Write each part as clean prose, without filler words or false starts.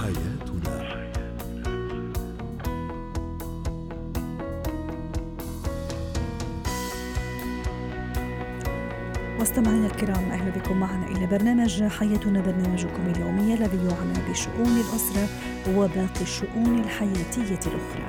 حياتنا. مستمعينا الكرام، أهلا بكم معنا إلى برنامج حياتنا، برنامجكم اليومي الذي يعنى بشؤون الأسرة وباقي الشؤون الحياتية الأخرى.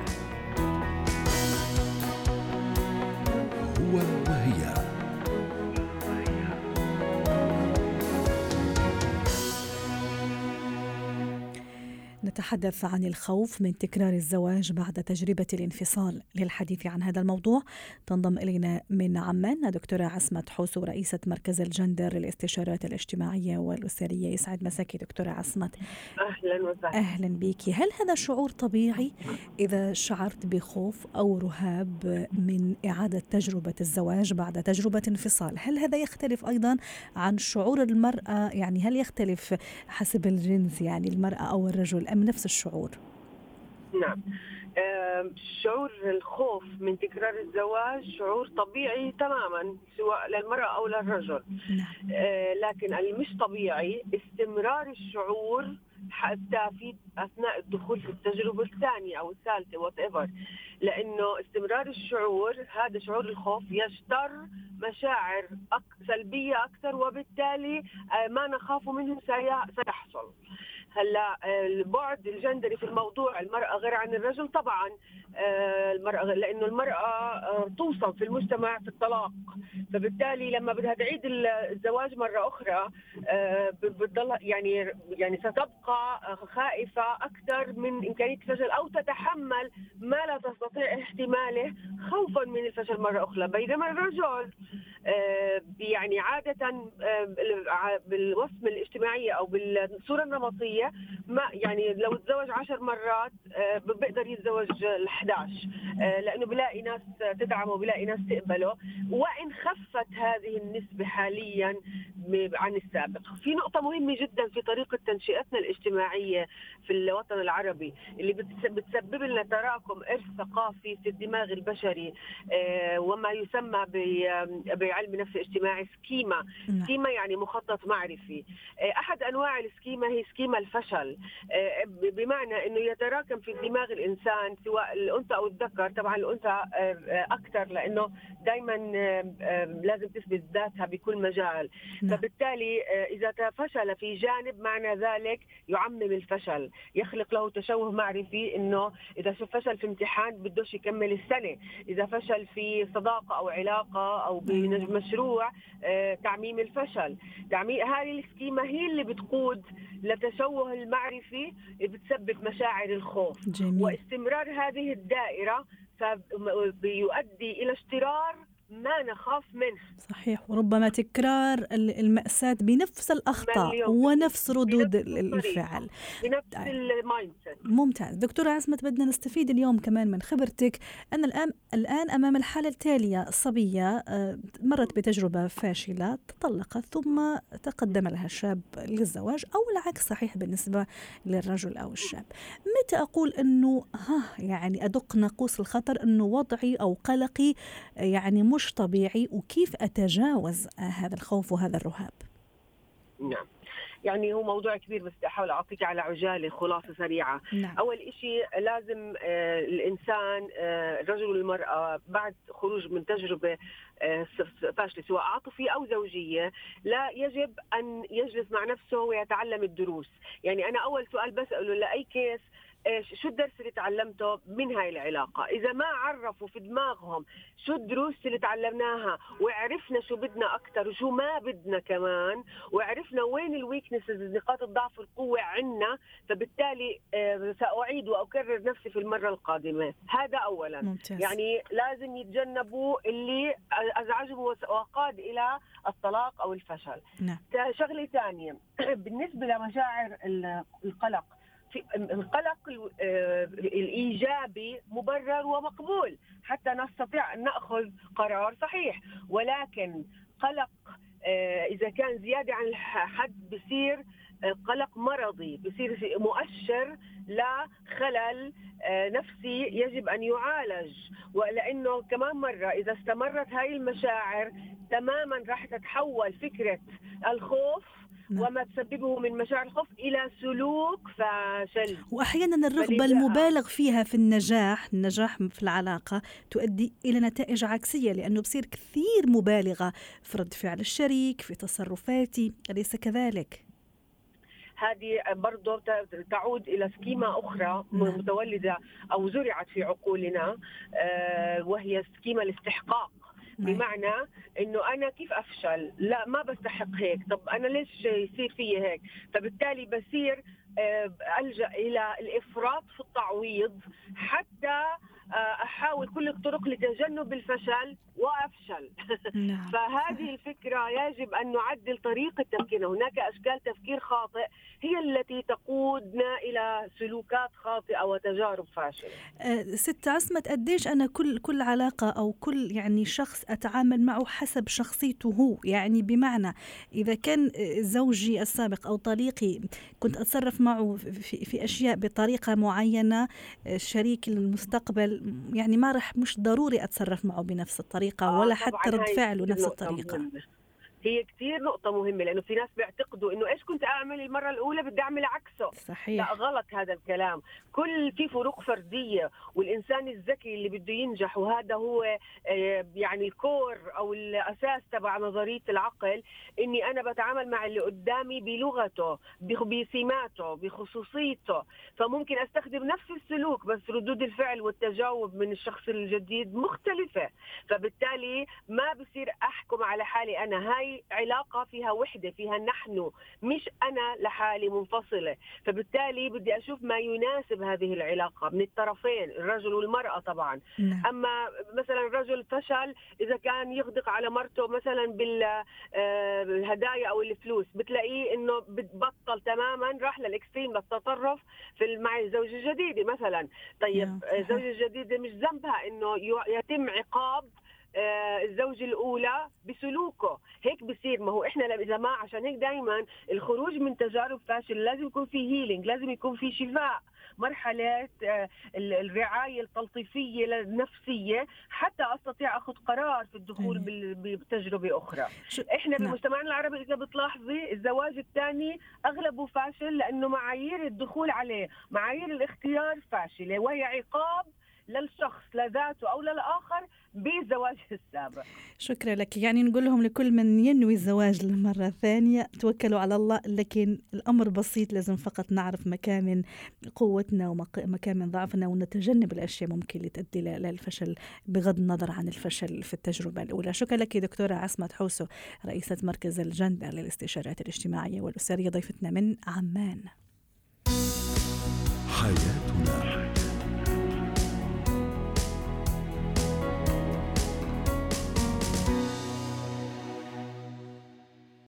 نتحدث عن الخوف من تكرار الزواج بعد تجربة الانفصال. للحديث عن هذا الموضوع تنضم إلينا من عمان دكتورة عصمت حسو، رئيسة مركز الجندر للاستشارات الاجتماعية والأسرية. يسعد مساكي دكتورة عصمت. أهلا وسهلا. أهلا بيكي. هل هذا شعور طبيعي إذا شعرت بخوف أو رهاب من إعادة تجربة الزواج بعد تجربة انفصال؟ هل هذا يختلف أيضا عن شعور المرأة؟ يعني هل يختلف حسب الجنس، يعني المرأة أو الرجل، أم نفس الشعور؟ نعم، شعور الخوف من تكرار الزواج شعور طبيعي تماما، سواء للمرأة أو للرجل. لكن اللي مش طبيعي استمرار الشعور حتى في أثناء الدخول في التجربة الثانية أو الثالثة whatever، لأنه استمرار الشعور هذا، شعور الخوف، يجتر مشاعر سلبية أكثر، وبالتالي ما نخاف منه سيحصل. هلا البعد الجندري في الموضوع، المرأة غير عن الرجل طبعا. المرأة لأنه المرأة توصف في المجتمع في الطلاق، فبالتالي لما بدها تعيد الزواج مرة أخرى بتضل يعني ستبقى خائفة أكثر من إمكانية الفشل، أو تتحمل ما لا تستطيع احتماله خوفا من الفشل مرة أخرى. بينما الرجل يعني عادة بالوصمة الاجتماعية أو بالصورة النمطية، ما يعني لو تزوج 10 مرات بيقدر يتزوج 11، لأنه بلاقي ناس تدعمه وبلاقي ناس تقبله، وإن خفت هذه النسبة حاليا عن السابق. في نقطة مهمة جدا في طريقة تنشئتنا الاجتماعية في الوطن العربي، اللي بتسبب لنا تراكم إرث ثقافي في الدماغ البشري، وما يسمى بعلم النفس الاجتماعي سكيما. سكيما يعني مخطط معرفي. أحد أنواع السكيما هي سكيما الفشل، بمعنى أنه يتراكم في دماغ الإنسان سواء الأنثى أو الذكر. طبعا الأنثى أكثر، لأنه دايما لازم تثبت ذاتها بكل مجال، فبالتالي إذا فشل في جانب معنى ذلك يعمم الفشل، يخلق له تشوه معرفي، أنه إذا فشل في امتحان بدوش يكمل السنة، إذا فشل في صداقة أو علاقة أو بمشروع، تعميم الفشل. هذه السكيمة هي اللي بتقود لتشوه المعرفي، بتسبب مشاعر الخوف. جميل. واستمرار هذه الدائرة بيؤدي إلى اشترار ما نخاف منه. صحيح. وربما تكرار المأساة بنفس الأخطاء ونفس ردود الفعل بنفس المايندسيت. ممتاز دكتورة عصمت، بدنا نستفيد اليوم كمان من خبرتك. أنا الآن أمام الحالة التالية: صبية مرت بتجربة فاشلة، تطلقت، ثم تقدم لها شاب للزواج، أو العكس صحيح بالنسبة للرجل أو الشاب. متى أقول أنه يعني أدق ناقوس الخطر، أنه وضعي أو قلقي يعني مش طبيعي، وكيف أتجاوز هذا الخوف وهذا الرهاب؟ نعم، يعني هو موضوع كبير، بس أحاول أعطيك على عجالة خلاصة سريعة. نعم. أول إشي لازم الإنسان، الرجل والمرأة، بعد خروج من تجربة فاشلة سواء عاطفية أو زوجية، لا يجب أن يجلس مع نفسه ويتعلم الدروس. يعني أنا أول سؤال بسأله لأي كيس: شو الدرس اللي تعلمته من هاي العلاقة؟ إذا ما عرفوا في دماغهم شو الدروس اللي تعلمناها، وعرفنا شو بدنا أكتر وشو ما بدنا كمان، وعرفنا وين الويكنسز، نقاط الضعف والقوة عنا، فبالتالي سأعيد وأكرر نفسي في المرة القادمة. هذا أولا. ممتاز. يعني لازم يتجنبوا اللي أزعجهم وقاد إلى الطلاق أو الفشل. نعم. شغلة ثانية بالنسبة لمشاعر القلق، القلق الإيجابي مبرر ومقبول حتى نستطيع أن نأخذ قرار صحيح، ولكن قلق إذا كان زيادة عن الحد بصير قلق مرضي، بصير مؤشر لخلل نفسي يجب أن يعالج. ولأنه كمان مرة إذا استمرت هاي المشاعر تماما راح تتحول فكرة الخوف وما تسببه من مشاعر الخوف إلى سلوك فاشل. وأحيانا الرغبة المبالغ فيها في النجاح في العلاقة تؤدي إلى نتائج عكسية، لأنه بصير كثير مبالغة في رد فعل الشريك، في تصرفاتي، أليس كذلك؟ هذه برضو تعود إلى سكيمة أخرى متولدة أو زرعت في عقولنا، وهي سكيمة الاستحقاق. بمعنى إنه أنا كيف أفشل؟ لا، ما بستحق هيك. طب أنا ليش يصير فيي هيك؟ فبالتالي بصير ألجأ إلى الإفراط في التعويض حتى أحاول كل الطرق لتجنب الفشل وأفشل. فهذه الفكرة يجب أن نعدل طريقة تفكيرنا. هناك أشكال تفكير خاطئ هي التي تقودنا إلى سلوكات خاطئة وتجارب فاشلة. ست عصمت، قديش أنا كل علاقة أو كل يعني شخص أتعامل معه حسب شخصيته هو، يعني بمعنى إذا كان زوجي السابق أو طليقي كنت أتصرف معه في أشياء بطريقة معينة، شريك المستقبل يعني ما رح مش ضروري أتصرف معه بنفس الطريقة ولا حتى رد فعله نفس الطريقة. هي كتير نقطة مهمة، لأنه في ناس بيعتقدوا إنه إيش كنت أعمل المرة الأولى بدي أعمل عكسه. صحيح. لا، غلط هذا الكلام. في فروق فردية، والإنسان الذكي اللي بده ينجح، وهذا هو يعني الكور أو الأساس تبع نظرية العقل، إني أنا بتعامل مع اللي قدامي بلغته، بسماته، بخصوصيته. فممكن أستخدم نفس السلوك بس ردود الفعل والتجاوب من الشخص الجديد مختلفة. فبالتالي ما بصير أحكم على حالي أنا. هاي علاقة فيها وحدة، فيها نحن، مش أنا لحالي منفصلة. فبالتالي بدي أشوف ما يناسب هذه العلاقة من الطرفين، الرجل والمرأة طبعا. أما مثلا الرجل فشل إذا كان يغدق على مرته مثلا بالهدايا أو الفلوس، بتلاقيه إنه بتبطل تماما، راح للإكستريم للتطرف مع الزوجة الجديدة مثلا. طيب الزوجة الجديدة مش ذنبها إنه يتم عقاب الزوجة الأولى بسلوكه، هيك بصير. ما هو إحنا إذا ما، عشان هيك دايما الخروج من تجارب فاشل لازم يكون فيه هيلينج، لازم يكون فيه شفاء، مرحلات الرعاية التلطيفية النفسية حتى أستطيع أخذ قرار في الدخول بتجربة أخرى. إحنا بمجتمعنا العربي إذا بتلاحظي الزواج الثاني أغلبه فاشل، لأنه معايير الدخول عليه، معايير الاختيار فاشلة، وهي عقاب للشخص لذاته أو للآخر بالزواج السابق. شكرا لك. يعني نقول لهم لكل من ينوي الزواج للمرة الثانية توكلوا على الله، لكن الأمر بسيط، لازم فقط نعرف مكامن قوتنا ومكامن ضعفنا، ونتجنب الأشياء ممكن لتؤدي للفشل بغض النظر عن الفشل في التجربة الأولى. شكرا لك دكتورة عصمت حوسو، رئيسة مركز الجندر للاستشارات الاجتماعية والأسرية، ضيفتنا من عمان. حياتنا